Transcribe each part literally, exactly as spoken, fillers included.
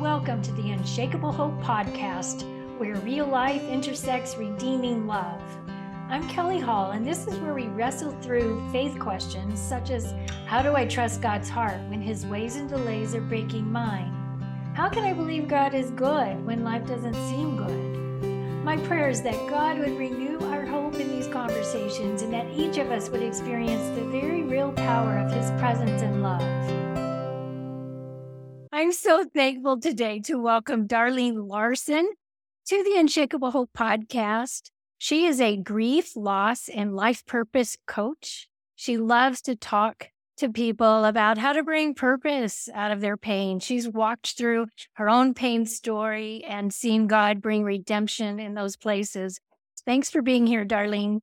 Welcome to the Unshakable Hope Podcast, where real life intersects redeeming love. I'm Kelly Hall, and this is where we wrestle through faith questions such as, how do I trust God's heart when His ways and delays are breaking mine? How can I believe God is good when life doesn't seem good? My prayer is that God would renew our hope in these conversations and that each of us would experience the very real power of His presence and love. I'm so thankful today to welcome Darlene Larson to the Unshakable Hope Podcast. She is a grief, loss, and life purpose coach. She loves to talk to people about how to bring purpose out of their pain. She's walked through her own pain story and seen God bring redemption in those places. Thanks for being here, Darlene.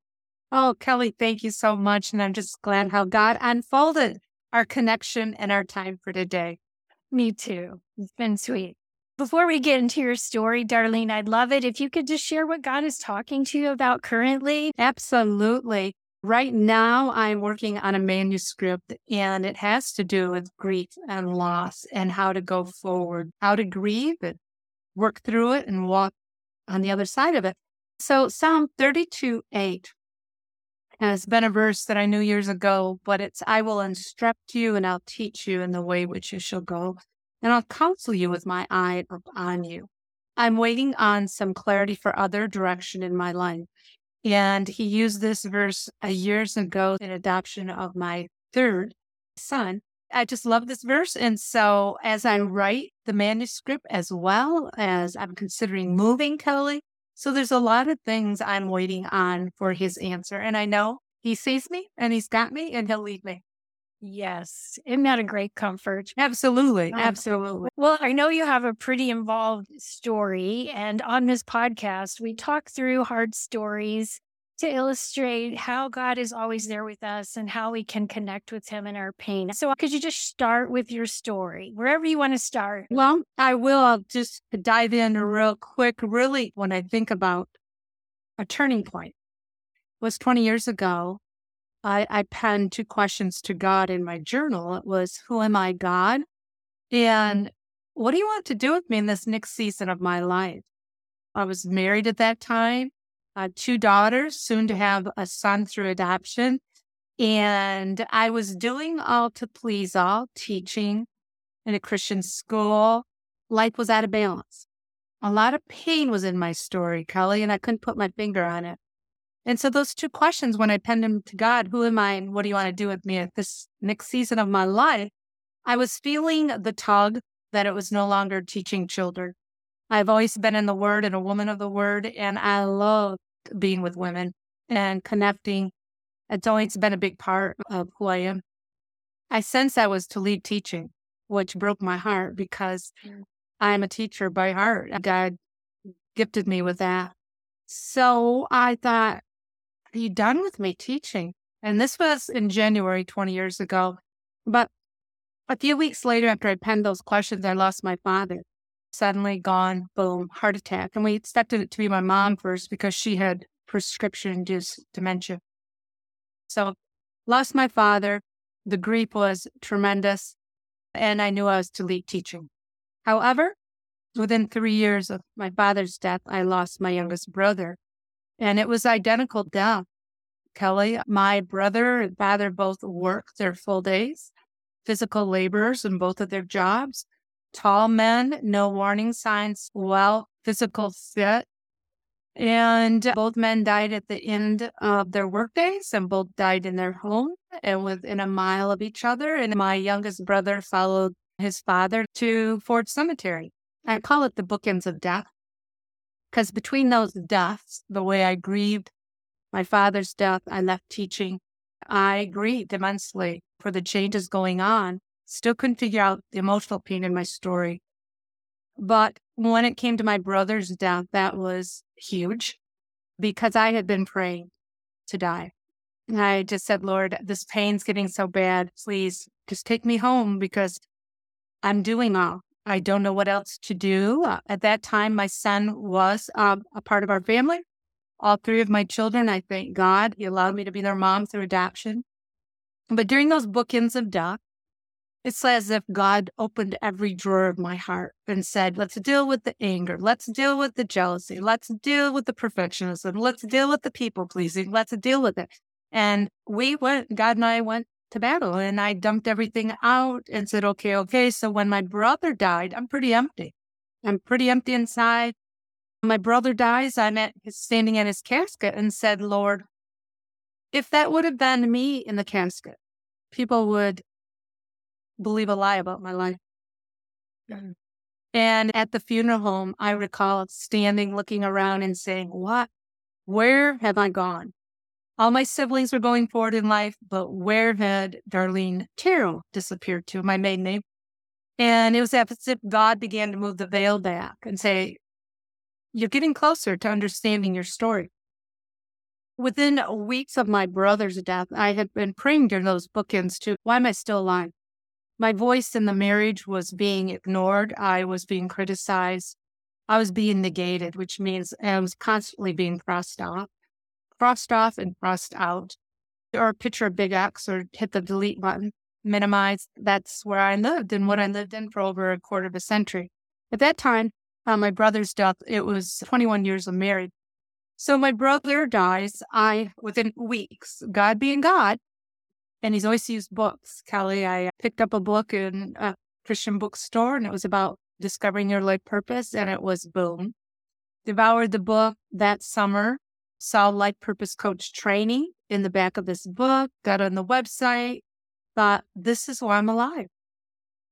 Oh, Kelly, thank you so much. And I'm just glad how God unfolded our connection and our time for today. Me too. It's been sweet. Before we get into your story, Darlene, I'd love it if you could just share what God is talking to you about currently. Absolutely. Right now, I'm working on a manuscript, and it has to do with grief and loss and how to go forward, how to grieve and work through it and walk on the other side of it. So Psalm thirty-two eight has been a verse that I knew years ago, but it's, I will instruct you and I'll teach you in the way which you shall go, and I'll counsel you with my eye upon you. I'm waiting on some clarity for other direction in my life. And he used this verse years ago in adoption of my third son. I just love this verse. And so as I write the manuscript, as well as I'm considering moving, Kelly, so there's a lot of things I'm waiting on for his answer. And I know he sees me and he's got me and he'll lead me. Yes. Isn't that a great comfort? Absolutely. Um, Absolutely. Well, I know you have a pretty involved story. And on this podcast, we talk through hard stories to illustrate how God is always there with us and how we can connect with Him in our pain. So could you just start with your story, wherever you want to start? Well, I will. I'll just dive in real quick. Really, when I think about a turning point, it was twenty years ago. I, I penned two questions to God in my journal. It was, who am I, God? And what do you want to do with me in this next season of my life? I was married at that time. Uh, two daughters, soon to have a son through adoption. And I was doing all to please all, teaching in a Christian school. Life was out of balance. A lot of pain was in my story, Kelly, and I couldn't put my finger on it. And so those two questions, when I penned them to God, who am I and what do you want to do with me at this next season of my life? I was feeling the tug that it was no longer teaching children. I've always been in the Word and a woman of the Word, and I love being with women and connecting. It's always been a big part of who I am. I sensed I was to leave teaching, which broke my heart because I'm a teacher by heart. God gifted me with that. So I thought, are you done with me teaching? And this was in January, twenty years ago. But a few weeks later, after I penned those questions, I lost my father. Suddenly gone, boom, heart attack. And we expected it to be my mom first because she had prescription-induced dementia. So lost my father. The grief was tremendous. And I knew I was to leave teaching. However, within three years of my father's death, I lost my youngest brother. And it was identical death, Kelly. My brother and father both worked their full days, physical laborers in both of their jobs. Tall men, no warning signs, well, physical fit. And both men died at the end of their workdays, and both died in their home and within a mile of each other. And my youngest brother followed his father to Ford Cemetery. I call it the bookends of death because between those deaths, the way I grieved my father's death, I left teaching. I grieved immensely for the changes going on. Still couldn't figure out the emotional pain in my story. But when it came to my brother's death, that was huge because I had been praying to die. And I just said, Lord, this pain's getting so bad. Please just take me home because I'm doing all. I don't know what else to do. At that time, my son was um, a part of our family. All three of my children, I thank God. He allowed me to be their mom through adoption. But during those bookends of death, It's as if God opened every drawer of my heart and said, let's deal with the anger. Let's deal with the jealousy. Let's deal with the perfectionism. Let's deal with the people pleasing. Let's deal with it. And we went, God and I went to battle, and I dumped everything out and said, okay, okay. So when my brother died, I'm pretty empty. I'm pretty empty inside. When my brother dies, I'm at his, standing at his casket and said, Lord, if that would have been me in the casket, people would believe a lie about my life. Mm-hmm. And at the funeral home, I recall standing, looking around and saying, what? Where have I gone? All my siblings were going forward in life, but where had Darlene Terrell disappeared to, my maiden name? And it was as if God began to move the veil back and say, you're getting closer to understanding your story. Within weeks of my brother's death, I had been praying during those bookends too. Why am I still alive? My voice in the marriage was being ignored. I was being criticized. I was being negated, which means I was constantly being crossed off, crossed off and crossed out. Or picture a big X or hit the delete button, minimize. That's where I lived and what I lived in for over a quarter of a century. At that time, on my brother's death, it was twenty-one years of marriage. So my brother dies. I, within weeks, God being God, and he's always used books. Kelly, I picked up a book in a Christian bookstore, and it was about discovering your life purpose, and it was boom. Devoured the book that summer, saw Life Purpose Coach training in the back of this book, got on the website, thought, this is why I'm alive.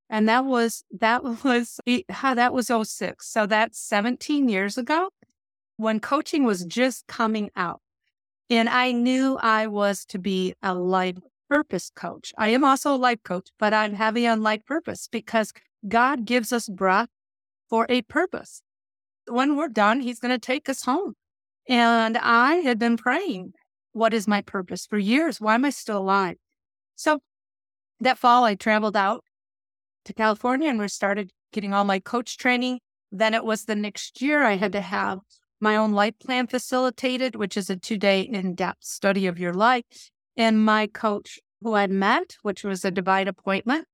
And that was, that was, that was oh six. So that's seventeen years ago when coaching was just coming out. And I knew I was to be a life purpose coach. I am also a life coach, but I'm heavy on life purpose because God gives us breath for a purpose. When we're done, he's going to take us home. And I had been praying, what is my purpose for years? Why am I still alive? So that fall, I traveled out to California and we started getting all my coach training. Then it was the next year I had to have my own life plan facilitated, which is a two-day in-depth study of your life. And my coach who I'd met, which was a divine appointment,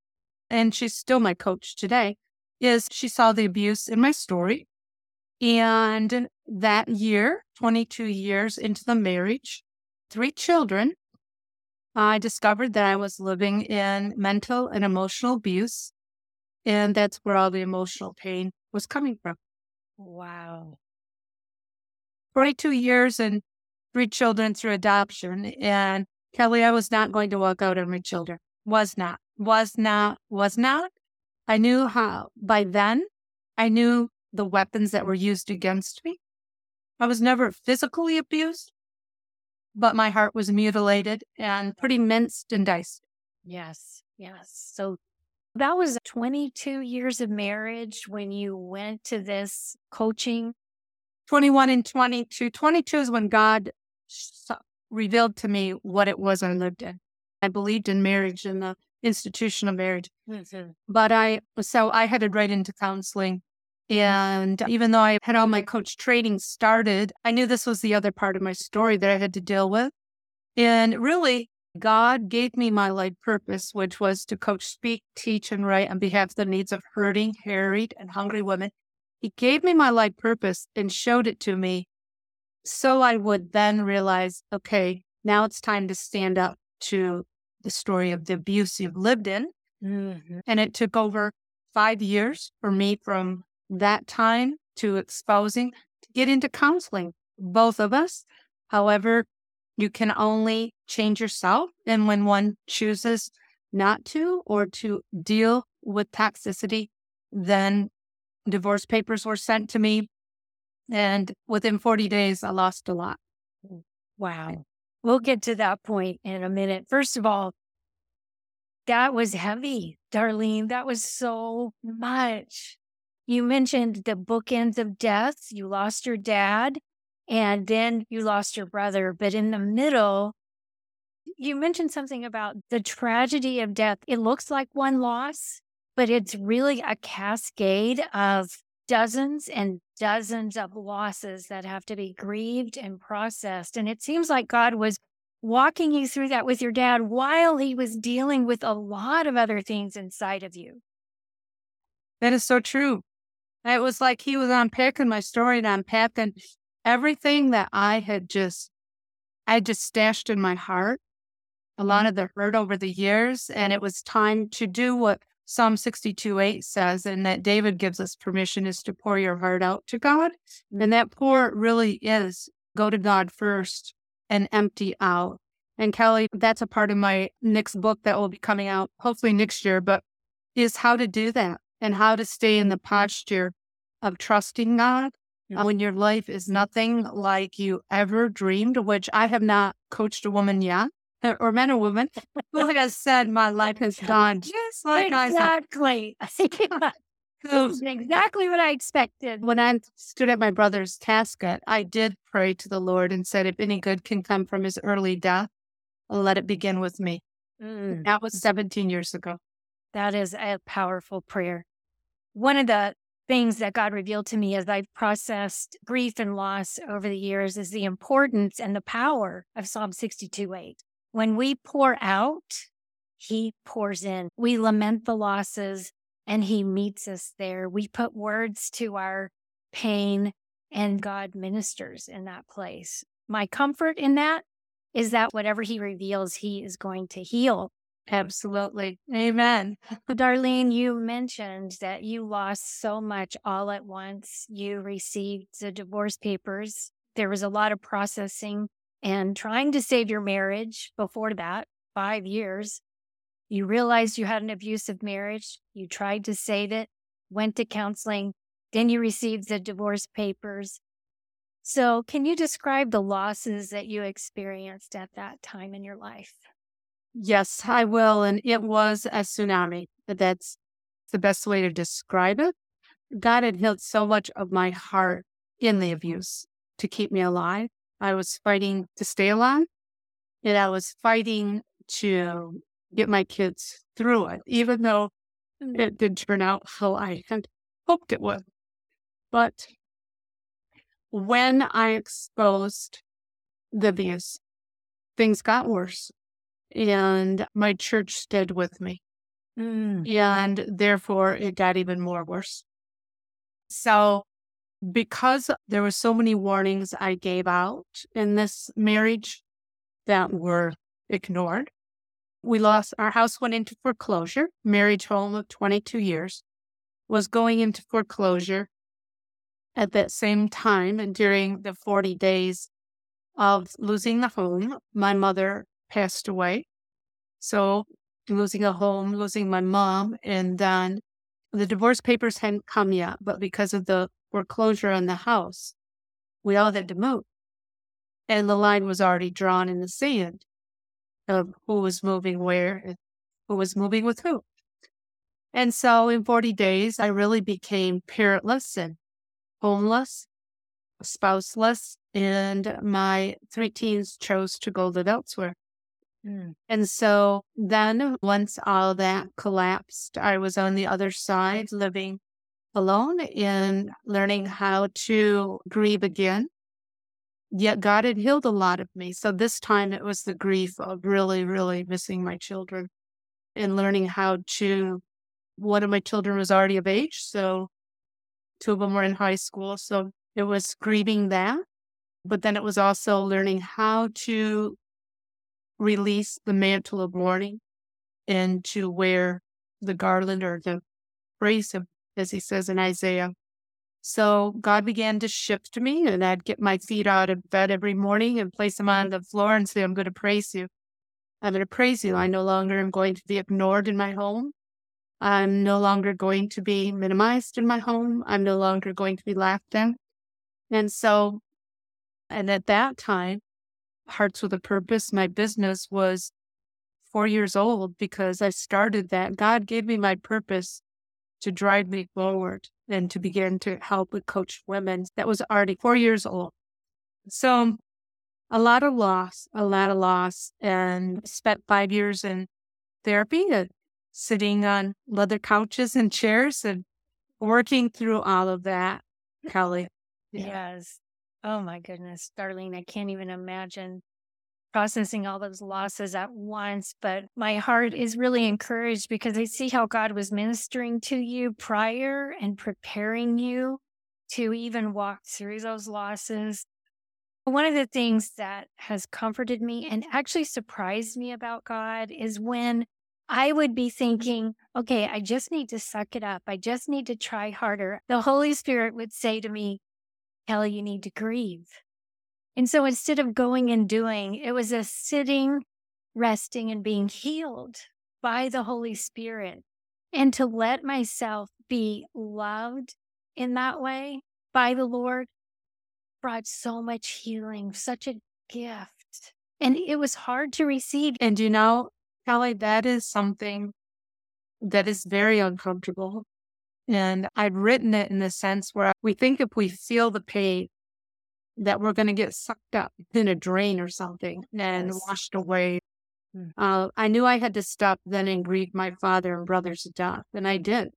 and she's still my coach today, is she saw the abuse in my story. And that year, twenty-two years into the marriage, three children, I discovered that I was living in mental and emotional abuse. And that's where all the emotional pain was coming from. Wow. twenty-two years and three children through adoption. And Kelly, I was not going to walk out on my children. Was not, was not, was not. I knew how, by then, I knew the weapons that were used against me. I was never physically abused, but my heart was mutilated and pretty minced and diced. Yes, yes. So that was twenty-two years of marriage when you went to this coaching. twenty-one and twenty-two. twenty-two is when God revealed to me what it was I lived in. I believed in marriage and the institution of marriage. Mm-hmm. But I, so I headed right into counseling. And even though I had all my coach training started, I knew this was the other part of my story that I had to deal with. And really, God gave me my life purpose, which was to coach, speak, teach, and write on behalf of the needs of hurting, harried, and hungry women. He gave me my life purpose and showed it to me. So I would then realize, okay, now it's time to stand up to the story of the abuse you've lived in. Mm-hmm. And it took over five years for me from that time to exposing to get into counseling, both of us. However, you can only change yourself. And when one chooses not to or to deal with toxicity, then divorce papers were sent to me. And within forty days, I lost a lot. Wow. We'll get to that point in a minute. First of all, that was heavy, Darlene. That was so much. You mentioned the bookends of death. You lost your dad, and then you lost your brother. But in the middle, you mentioned something about the tragedy of death. It looks like one loss, but it's really a cascade of dozens and dozens of losses that have to be grieved and processed. And it seems like God was walking you through that with your dad while he was dealing with a lot of other things inside of you. That is so true. It was like he was unpacking my story and unpacking everything that I had just, I just stashed in my heart, a lot of the hurt over the years. And it was time to do what Psalm sixty-two eight says, and that David gives us permission, is to pour your heart out to God. And that pour really is go to God first and empty out. And Kelly, that's a part of my next book that will be coming out hopefully next year, but is how to do that and how to stay in the posture of trusting God yeah. when your life is nothing like you ever dreamed, which I have not coached a woman yet, or men or women, who like I said, my life has gone just like exactly. I said. Exactly. So, exactly what I expected. When I stood at my brother's casket, I did pray to the Lord and said, if any good can come from his early death, let it begin with me. Mm. That was seventeen years ago. That is a powerful prayer. One of the things that God revealed to me as I've processed grief and loss over the years is the importance and the power of Psalm sixty-two eight. When we pour out, he pours in. We lament the losses, and he meets us there. We put words to our pain, and God ministers in that place. My comfort in that is that whatever he reveals, he is going to heal. Absolutely. Amen. Darlene, you mentioned that you lost so much all at once. You received the divorce papers. There was a lot of processing and trying to save your marriage before that, five years. You realized you had an abusive marriage. You tried to save it, went to counseling. Then you received the divorce papers. So can you describe the losses that you experienced at that time in your life? Yes, I will. And it was a tsunami. That's the best way to describe it. God had healed so much of my heart in the abuse to keep me alive. I was fighting to stay alive, and I was fighting to get my kids through it, even though it did turn out how I had hoped it would. But when I exposed the abuse, things got worse, and my church stood with me, mm. and therefore it got even more worse. So because there were so many warnings I gave out in this marriage that were ignored, we lost, our house went into foreclosure. Marriage home of twenty-two years was going into foreclosure at that same time. And during the forty days of losing the home, my mother passed away. So losing a home, losing my mom, and then the divorce papers hadn't come yet, but because of the foreclosure on the house, we all had to move. And the line was already drawn in the sand of who was moving where, and who was moving with who. And so in forty days, I really became parentless and homeless, spouseless, and my three teens chose to go live elsewhere. Mm. And so then once all that collapsed, I was on the other side living alone and learning how to grieve again. Yet God had healed a lot of me. So this time it was the grief of really, really missing my children and learning how to, one of my children was already of age. So two of them were in high school. So it was grieving that. But then it was also learning how to release the mantle of mourning and to wear the garland or the brace, as he says in Isaiah. So God began to shift me, and I'd get my feet out of bed every morning and place them on the floor and say, I'm going to praise you. I'm going to praise you. I no longer am going to be ignored in my home. I'm no longer going to be minimized in my home. I'm no longer going to be laughed at. And so, and at that time, Hearts with a Purpose, my business, was four years old because I started that. God gave me my purpose to drive me forward and to begin to help and coach women. That was already four years old. So a lot of loss, a lot of loss, and spent five years in therapy and sitting on leather couches and chairs and working through all of that, Kelly. Yeah. Yes. Oh my goodness, Darlene, I can't even imagine processing all those losses at once, but my heart is really encouraged because I see how God was ministering to you prior and preparing you to even walk through those losses. One of the things that has comforted me and actually surprised me about God is when I would be thinking, okay, I just need to suck it up. I just need to try harder. The Holy Spirit would say to me, Kelly, you need to grieve. And so instead of going and doing, it was a sitting, resting, and being healed by the Holy Spirit. And to let myself be loved in that way by the Lord brought so much healing, such a gift. And it was hard to receive. And you know, Kelly, that is something that is very uncomfortable. And I've written it in the sense where we think if we feel the pain, that we're going to get sucked up in a drain or something and yes. washed away. Mm-hmm. Uh, I knew I had to stop then and grieve my father and brother's death, and I did.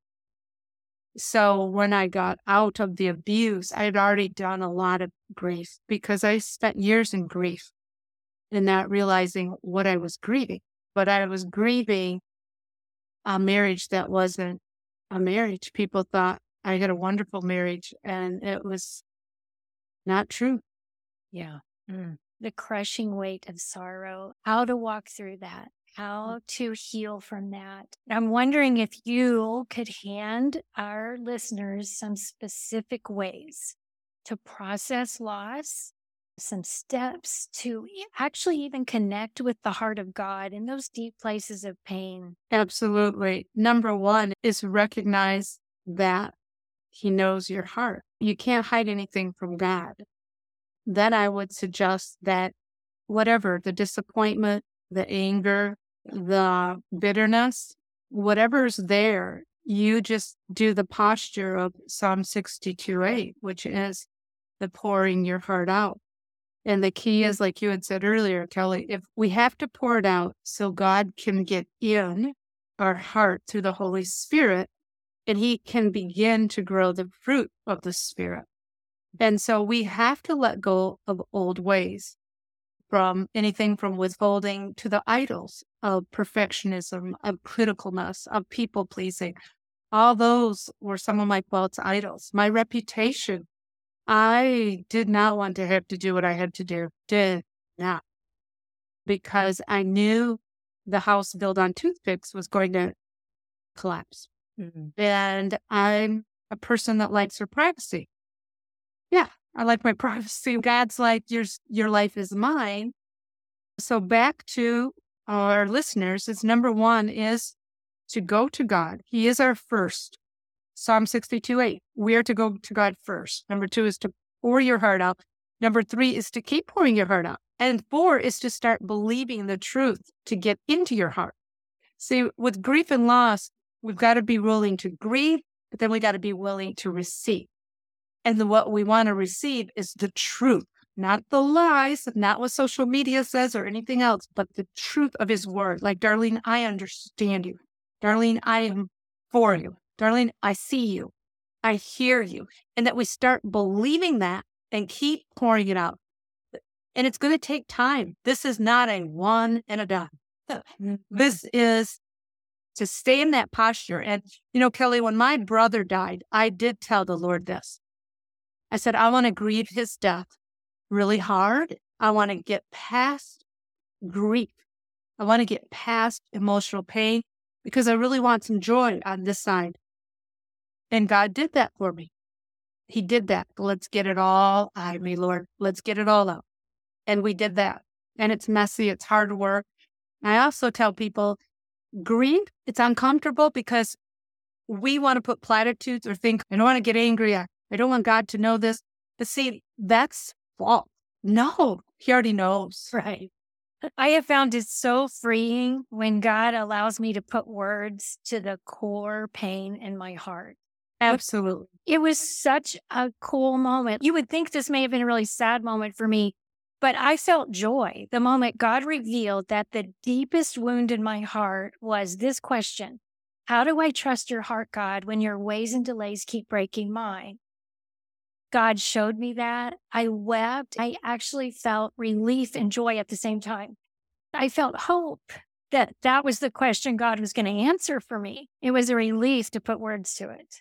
So when I got out of the abuse, I had already done a lot of grief because I spent years in grief and not realizing what I was grieving. But I was grieving a marriage that wasn't a marriage. People thought I had a wonderful marriage, and it was not true. Yeah. Mm. The crushing weight of sorrow, how to walk through that, how to heal from that. I'm wondering if you could hand our listeners some specific ways to process loss, some steps to actually even connect with the heart of God in those deep places of pain. Absolutely. Number one is recognize that He knows your heart. You can't hide anything from God. Then I would suggest that whatever the disappointment, the anger, the bitterness, whatever's there, you just do the posture of Psalm sixty-two eight, which is the pouring your heart out. And the key is, like you had said earlier, Kelly, if we have to pour it out so God can get in our heart through the Holy Spirit, and He can begin to grow the fruit of the Spirit. And so we have to let go of old ways, from anything from withholding to the idols of perfectionism, of criticalness, of people-pleasing. All those were some of my false idols. My reputation. I did not want to have to do what I had to do. Did not. Because I knew the house built on toothpicks was going to collapse. Mm-hmm. And I'm a person that likes her privacy. Yeah, I like my privacy. God's like, your, your life is mine. So back to our listeners, it's number one is to go to God. He is our first. Psalm sixty-two eight, we are to go to God first. Number two is to pour your heart out. Number three is to keep pouring your heart out. And four is to start believing the truth to get into your heart. See, with grief and loss, we've got to be willing to grieve, but then we got to be willing to receive. And the, what we want to receive is the truth, not the lies, not what social media says or anything else, but the truth of His word. Like, Darlene, I understand you. Darlene, I am for you. Darlene, I see you. I hear you. And that we start believing that and keep pouring it out. And it's going to take time. This is not a one and a done. This is to stay in that posture. And, you know, Kelly, when my brother died, I did tell the Lord this. I said, I want to grieve his death really hard. I want to get past grief. I want to get past emotional pain because I really want some joy on this side. And God did that for me. He did that. Let's get it all out of me, Lord. Let's get it all out. And we did that. And it's messy. It's hard work. I also tell people, grief, it's uncomfortable because we want to put platitudes or think, I don't want to get angry. I don't want God to know this. But see, that's false. No, He already knows. Right. I have found it so freeing when God allows me to put words to the core pain in my heart. Absolutely. It was such a cool moment. You would think this may have been a really sad moment for me, but I felt joy the moment God revealed that the deepest wound in my heart was this question. How do I trust your heart, God, when your ways and delays keep breaking mine? God showed me that. I wept. I actually felt relief and joy at the same time. I felt hope that that was the question God was going to answer for me. It was a relief to put words to it.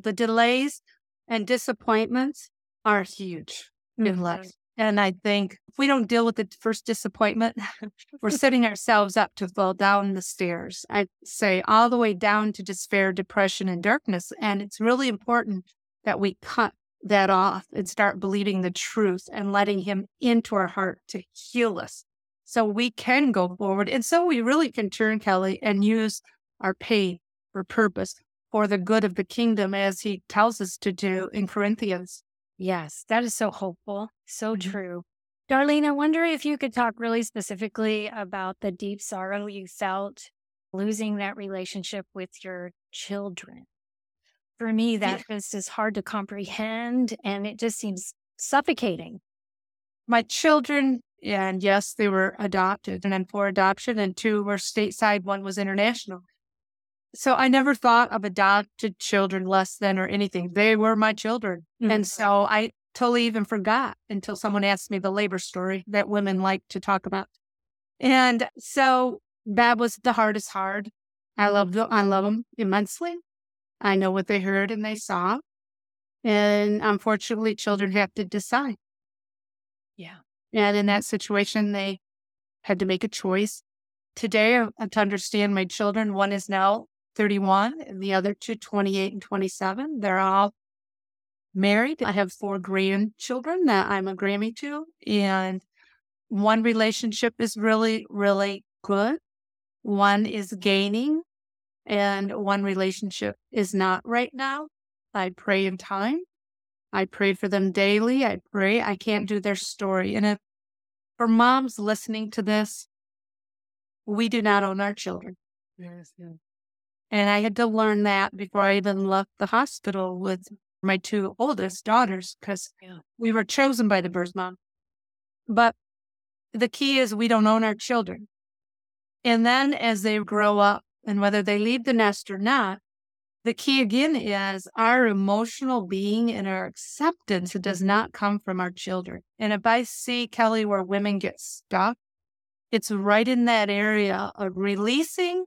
The delays and disappointments are huge in mm-hmm. life. And I think if we don't deal with the first disappointment, we're setting ourselves up to fall down the stairs. I'd say all the way down to despair, depression, and darkness. And it's really important that we cut that off and start believing the truth and letting him into our heart to heal us so we can go forward. And so we really can turn, Kelly, and use our pain for purpose, for the good of the kingdom, as he tells us to do in Corinthians. Yes, that is so hopeful. So true. Darlene, I wonder if you could talk really specifically about the deep sorrow you felt losing that relationship with your children. For me, that just is hard to comprehend, and it just seems suffocating. My children, and yes, they were adopted, and then for adoption, and two were stateside, one was international. So I never thought of adopted children less than or anything. They were my children. Mm-hmm. And so I totally even forgot until someone asked me the labor story that women like to talk about. And so that was the hardest hard. I love them. I love them immensely. I know what they heard and they saw. And unfortunately, children have to decide. Yeah. And in that situation, they had to make a choice. Today, I have to understand my children. One is now thirty-one and the other two, twenty-eight and twenty-seven. They're all married. I have four grandchildren that I'm a Grammy to. And one relationship is really, really good. One is gaining. And one relationship is not right now. I pray in time. I pray for them daily. I pray. I can't do their story. And if for moms listening to this, we do not own our children. Yes, yes. And I had to learn that before I even left the hospital with my two oldest daughters, because yeah. we were chosen by the birth mom. But the key is we don't own our children. And then as they grow up, and whether they leave the nest or not, the key again is our emotional being and our acceptance does not come from our children. And if I see, Kelly, where women get stuck, it's right in that area of releasing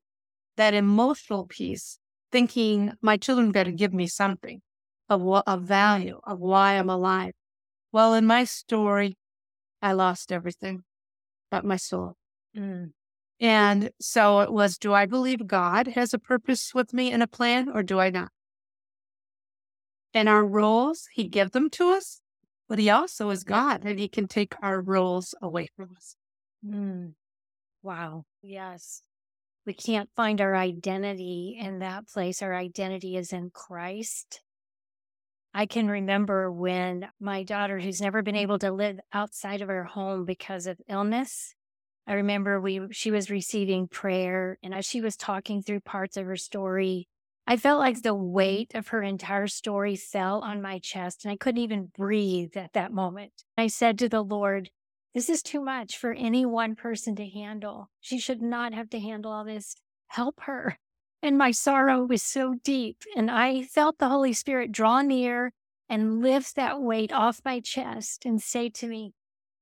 that emotional piece, thinking my children got to give me something of, of value, of why I'm alive. Well, in my story, I lost everything but my soul. Mm. And so it was, do I believe God has a purpose with me and a plan, or do I not? And our roles, he gives them to us, but he also is God, and he can take our roles away from us. Mm. Wow. Yes. We can't find our identity in that place. Our identity is in Christ. I can remember when my daughter, who's never been able to live outside of her home because of illness, I remember we she was receiving prayer, and as she was talking through parts of her story, I felt like the weight of her entire story fell on my chest, and I couldn't even breathe at that moment. I said to the Lord, this is too much for any one person to handle. She should not have to handle all this. Help her. And my sorrow was so deep, and I felt the Holy Spirit draw near and lift that weight off my chest and say to me,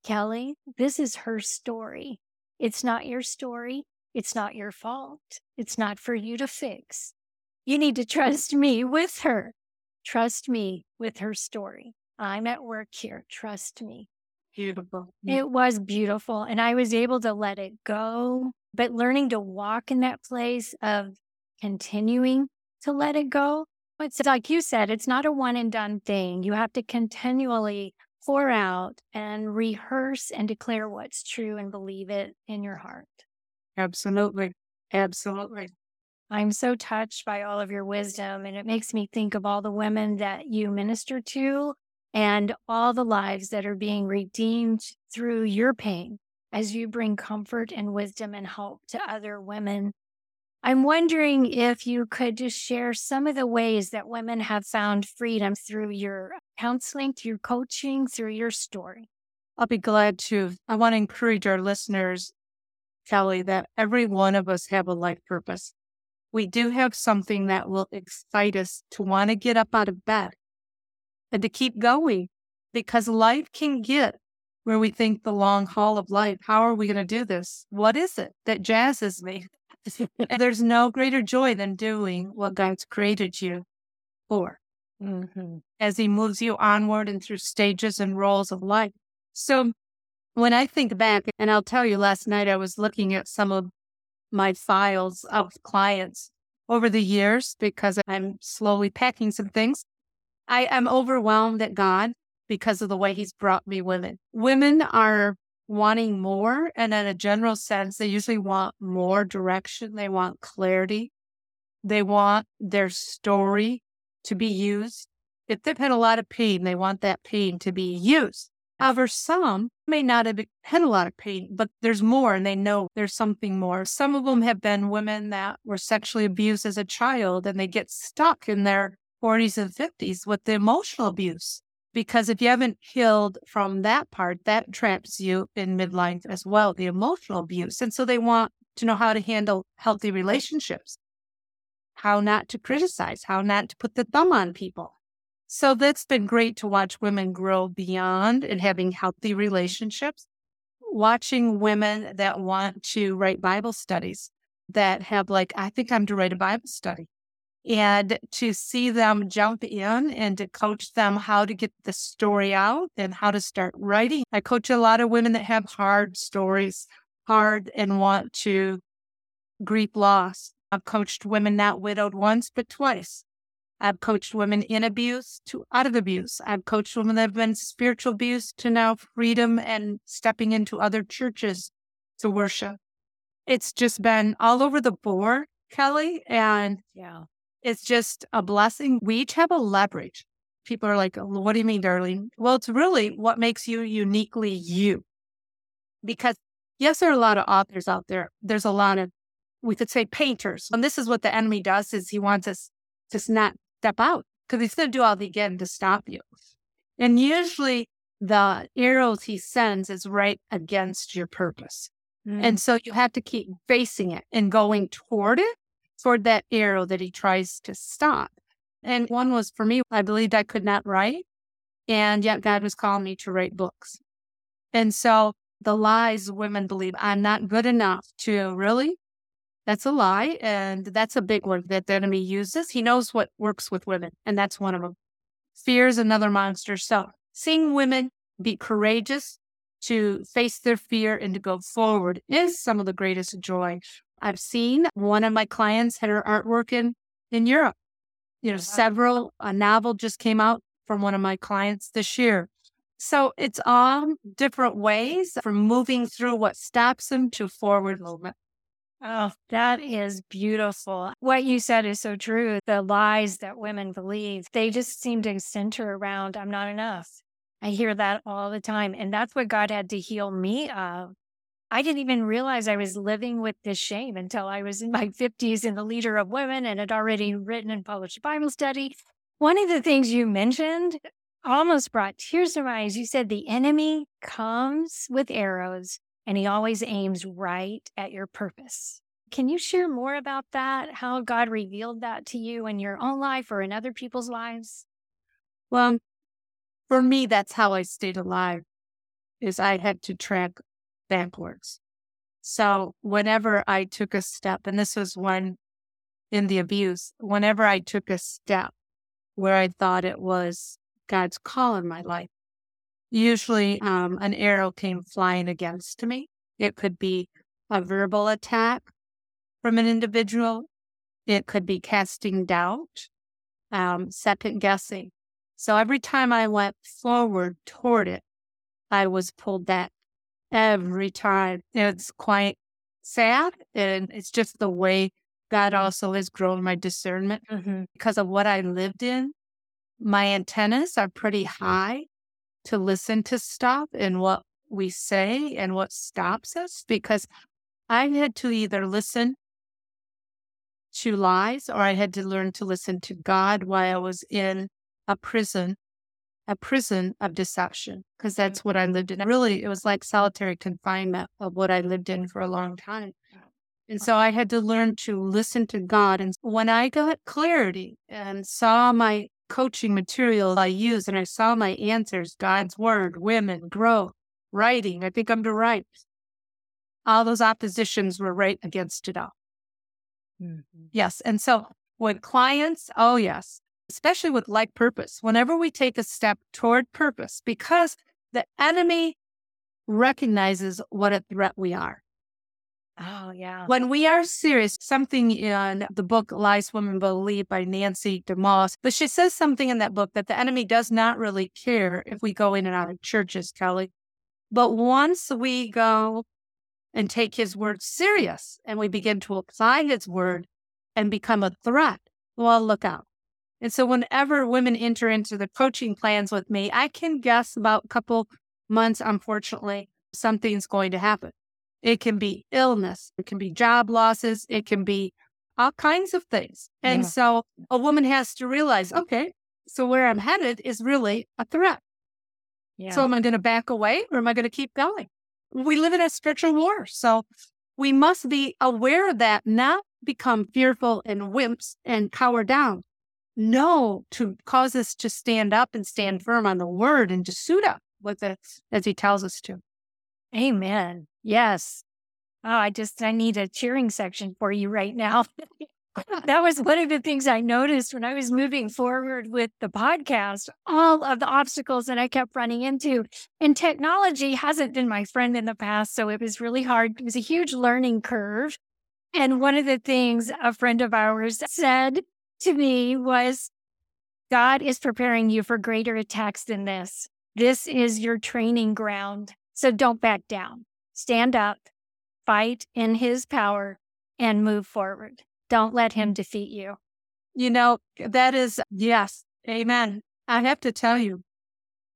Kelly, this is her story. It's not your story. It's not your fault. It's not for you to fix. You need to trust me with her. Trust me with her story. I'm at work here. Trust me. Beautiful. It was beautiful. And I was able to let it go. But learning to walk in that place of continuing to let it go. It's like you said, it's not a one and done thing. You have to continually pour out and rehearse and declare what's true and believe it in your heart. Absolutely. Absolutely. I'm so touched by all of your wisdom, and it makes me think of all the women that you minister to and all the lives that are being redeemed through your pain as you bring comfort and wisdom and hope to other women. I'm wondering if you could just share some of the ways that women have found freedom through your counseling, through coaching, through your story. I'll be glad to. I want to encourage our listeners, Kelly, that every one of us have a life purpose. We do have something that will excite us to want to get up out of bed and to keep going, because life can get where we think the long haul of life. How are we going to do this? What is it that jazzes me? There's no greater joy than doing what God's created you for, mm-hmm. as he moves you onward and through stages and roles of life. So when I think back, and I'll tell you, last night I was looking at some of my files of clients over the years, because I'm slowly packing some things. I am overwhelmed at God because of the way he's brought me women. Women are wanting more, and in a general sense, they usually want more direction. They want clarity. They want their story to be used. If they've had a lot of pain, they want that pain to be used. However, some may not have had a lot of pain, but there's more, and they know there's something more. Some of them have been women that were sexually abused as a child, and they get stuck in their forties and fifties with the emotional abuse, because if you haven't healed from that part, that traps you in midlife as well, the emotional abuse. And so they want to know how to handle healthy relationships, how not to criticize, how not to put the thumb on people. So that's been great to watch women grow beyond and having healthy relationships. Watching women that want to write Bible studies, that have like, I think I'm to write a Bible study. And to see them jump in and to coach them how to get the story out and how to start writing. I coach a lot of women that have hard stories, hard and want to grieve loss. I've coached women not widowed once, but twice. I've coached women in abuse to out of abuse. I've coached women that have been spiritual abuse to now freedom and stepping into other churches to worship. It's just been all over the board, Kelly, and yeah, it's just a blessing. We each have a leverage. People are like, what do you mean, Darlene? Well, it's really what makes you uniquely you. Because yes, there are a lot of authors out there. There's a lot of, we could say, painters. And this is what the enemy does, is he wants us to not step out, because he's going to do all he can to stop you. And usually the arrows he sends is right against your purpose. Mm. And so you have to keep facing it and going toward it, toward that arrow that he tries to stop. And one was for me, I believed I could not write, and yet God was calling me to write books. And so the lies women believe, I'm not good enough to really, that's a lie, and that's a big one that the enemy uses. He knows what works with women, and that's one of them. Fear is another monster. So seeing women be courageous to face their fear and to go forward is some of the greatest joy. I've seen one of my clients had her artwork in, in Europe. You know, wow. several, a novel just came out from one of my clients this year. So it's all different ways from moving through what stops them to forward movement. Oh, that is beautiful. What you said is so true. The lies that women believe, they just seem to center around, I'm not enough. I hear that all the time. And that's what God had to heal me of. I didn't even realize I was living with this shame until I was in my fifties and the leader of women and had already written and published a Bible study. One of the things you mentioned almost brought tears to my eyes. You said the enemy comes with arrows, and he always aims right at your purpose. Can you share more about that, how God revealed that to you in your own life or in other people's lives? Well, for me, that's how I stayed alive, is I had to track backwards. So whenever I took a step, and this was when in the abuse, whenever I took a step where I thought it was God's call in my life, Usually um, an arrow came flying against me. It could be a verbal attack from an individual. It could be casting doubt, um, second guessing. So every time I went forward toward it, I was pulled back every time. It's quite sad. And it's just the way God also has grown my discernment mm-hmm. because of what I lived in. My antennas are pretty high to listen to stuff and what we say and what stops us, because I had to either listen to lies or I had to learn to listen to God while I was in a prison, a prison of deception, because that's what I lived in. Really, it was like solitary confinement of what I lived in for a long time. And so I had to learn to listen to God. And when I got clarity and saw my coaching material I use, and I saw my answers: God's Word, women, growth, writing. I think I'm to write. All those oppositions were right against it all. Mm-hmm. Yes. And so with clients, oh, yes, especially with Life Purpose, whenever we take a step toward purpose, because the enemy recognizes what a threat we are. Oh, yeah. When we are serious, something in the book Lies Women Believe by Nancy DeMoss, but she says something in that book that the enemy does not really care if we go in and out of churches, Kelly. But once we go and take his word serious and we begin to apply his word and become a threat, well, look out. And so whenever women enter into the coaching plans with me, I can guess about a couple months, unfortunately, something's going to happen. It can be illness. It can be job losses. It can be all kinds of things. And yeah. so a woman has to realize, okay, so where I'm headed is really a threat. Yeah. So am I going to back away or am I going to keep going? We live in a spiritual war. So we must be aware of that, not become fearful and wimps and cower down. No, to cause us to stand up and stand firm on the word and to suit up with it as he tells us to. Amen. Yes. Oh, I just, I need a cheering section for you right now. That was one of the things I noticed when I was moving forward with the podcast, all of the obstacles that I kept running into. And technology hasn't been my friend in the past, so it was really hard. It was a huge learning curve. And one of the things a friend of ours said to me was, God is preparing you for greater attacks than this. This is your training ground. So don't back down. Stand up, fight in his power, and move forward. Don't let him defeat you. You know, that is, yes, amen. I have to tell you,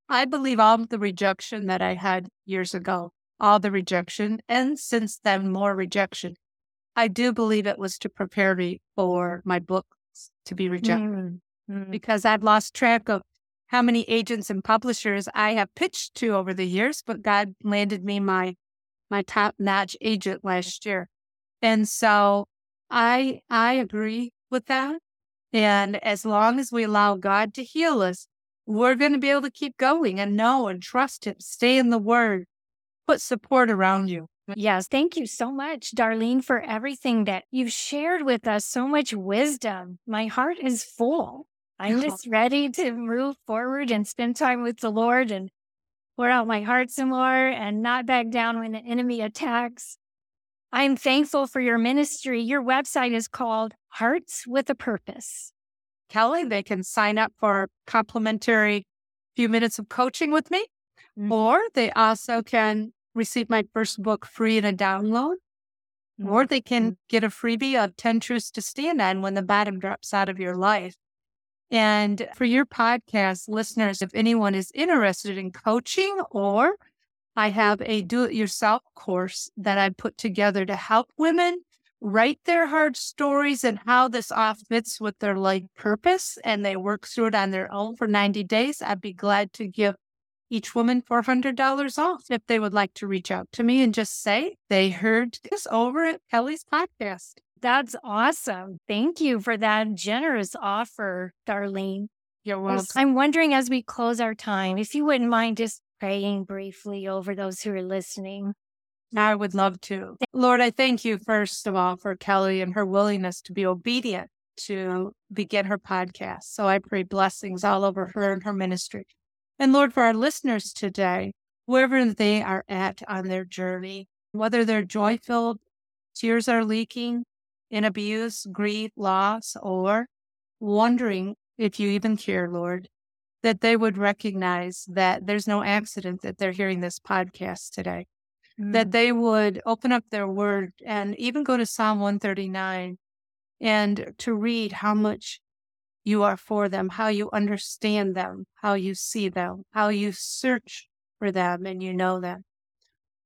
I believe all the rejection that I had years ago, all the rejection, and since then more rejection, I do believe it was to prepare me for my books to be rejected. Mm-hmm. Because I've lost track of how many agents and publishers I have pitched to over the years, but God landed me my my top-notch agent last year. And so I I agree with that. And as long as we allow God to heal us, we're going to be able to keep going and know and trust him. Stay in the word. Put support around you. Yes. Thank you so much, Darlene, for everything that you've shared with us. So much wisdom. My heart is full. I'm just ready to move forward and spend time with the Lord and pour out my heart some more and not back down when the enemy attacks. I'm thankful for your ministry. Your website is called Hearts with a Purpose. Kelly, they can sign up for a complimentary few minutes of coaching with me, mm-hmm. or they also can receive my first book free in a download, mm-hmm. or they can get a freebie of ten Truths to Stand On When the Bottom Drops Out of Your Life. And for your podcast listeners, if anyone is interested in coaching, or I have a do-it-yourself course that I put together to help women write their hard stories and how this all fits with their life purpose, and they work through it on their own for ninety days, I'd be glad to give each woman four hundred dollars off if they would like to reach out to me and just say they heard this over at Kelly's podcast. That's awesome. Thank you for that generous offer, Darlene. You're welcome. I'm wondering, as we close our time, if you wouldn't mind just praying briefly over those who are listening. I would love to. Lord, I thank you, first of all, for Kelly and her willingness to be obedient to begin her podcast. So I pray blessings all over her and her ministry. And Lord, for our listeners today, wherever they are at on their journey, whether they're joy-filled, tears are leaking, in abuse, grief, loss, or wondering if you even care, Lord, that they would recognize that there's no accident that they're hearing this podcast today, mm. that they would open up their word and even go to Psalm one thirty-nine and to read how much you are for them, how you understand them, how you see them, how you search for them and you know them.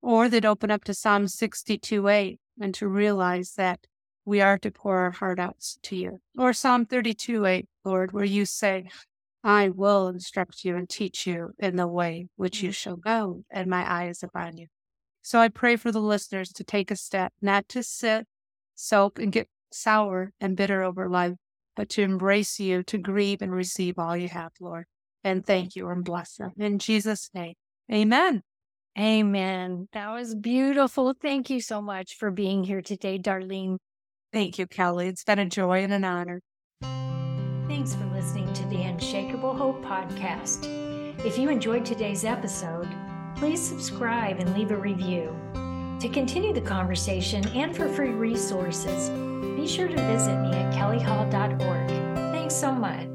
Or they'd open up to Psalm sixty-two eight and to realize that we are to pour our heart out to you. Or Psalm thirty-two eight, Lord, where you say, I will instruct you and teach you in the way which you shall go, and my eye is upon you. So I pray for the listeners to take a step, not to sit, soak, and get sour and bitter over life, but to embrace you, to grieve and receive all you have, Lord. And thank you and bless them. In Jesus' name, amen. Amen. That was beautiful. Thank you so much for being here today, Darlene. Thank you, Kelly. It's been a joy and an honor. Thanks for listening to the Unshakable Hope Podcast. If you enjoyed today's episode, please subscribe and leave a review. To continue the conversation and for free resources, be sure to visit me at kelly hall dot org. Thanks so much.